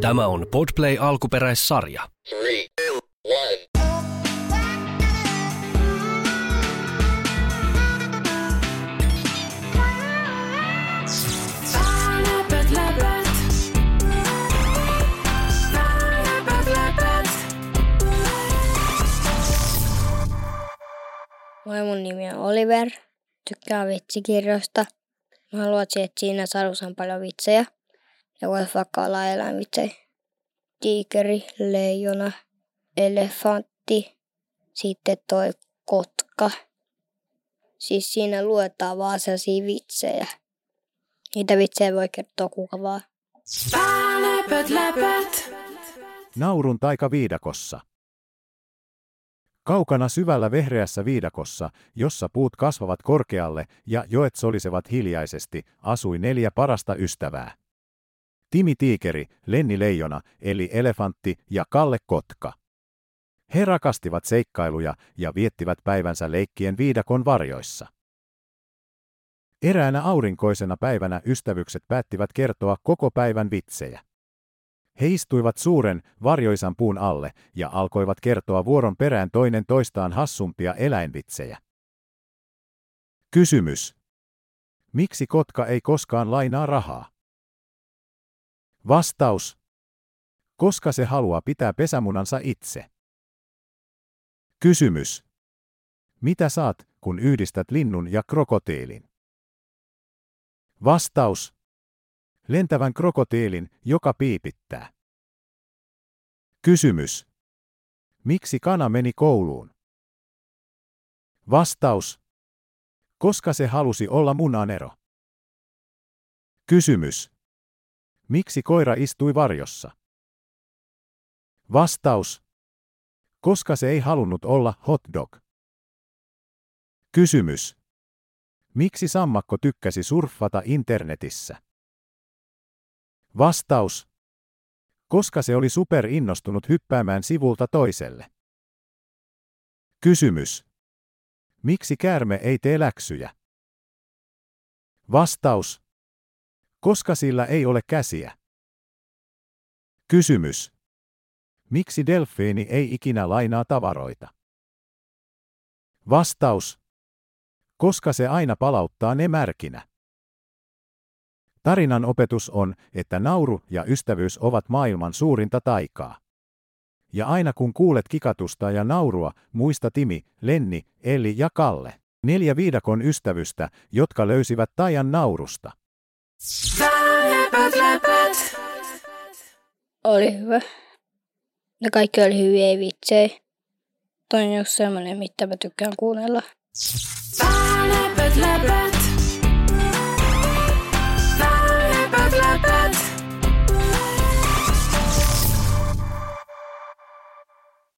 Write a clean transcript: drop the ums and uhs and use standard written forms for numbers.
Tämä on Podplay-alkuperäissarja. 3, 2, 1. Moi, mun nimi on Oliver. Tykkään vitsikirjoista. Mä haluaisin, että siinä sadussa on paljon vitsejä. Ja voisi vaikka olla eläinvitsejä. Tiikeri, leijona, elefantti, sitten toi kotka. Siis siinä luetaan vaan sellaisia vitsejä. Niitä vitsejä voi kertoa kuka vaan. Naurun taikaviidakossa. Kaukana syvällä vehreässä viidakossa, jossa puut kasvavat korkealle ja joet solisevat hiljaisesti, asui 4 parasta ystävää. Timi Tiikeri, Lenni Leijona eli elefantti ja Kalle Kotka. He rakastivat seikkailuja ja viettivät päivänsä leikkien viidakon varjoissa. Eräänä aurinkoisena päivänä ystävykset päättivät kertoa koko päivän vitsejä. He istuivat suuren, varjoisan puun alle ja alkoivat kertoa vuoron perään toinen toistaan hassumpia eläinvitsejä. Kysymys. Miksi kotka ei koskaan lainaa rahaa? Vastaus. Koska se haluaa pitää pesämunansa itse. Kysymys. Mitä saat, kun yhdistät linnun ja krokotiilin? Vastaus. Lentävän krokotiilin, joka piipittää. Kysymys. Miksi kana meni kouluun? Vastaus. Koska se halusi olla munanero. Kysymys. Miksi koira istui varjossa? Vastaus. Koska se ei halunnut olla hotdog. Kysymys. Miksi sammakko tykkäsi surffata internetissä? Vastaus. Koska se oli superinnostunut hyppäämään sivulta toiselle. Kysymys. Miksi käärme ei tee läksyjä? Vastaus. Koska sillä ei ole käsiä. Kysymys. Miksi delfiini ei ikinä lainaa tavaroita? Vastaus. Koska se aina palauttaa ne märkinä. Tarinan opetus on, että nauru ja ystävyys ovat maailman suurinta taikaa. Ja aina kun kuulet kikatusta ja naurua, muista Timi, Lenni, Elli ja Kalle, 4 viidakon ystävystä, jotka löysivät taian naurusta. Oli hyvä. Ne kaikki oli hyviä vitsejä. Toi on just semmoinen, mitä mä tykkään kuunnella.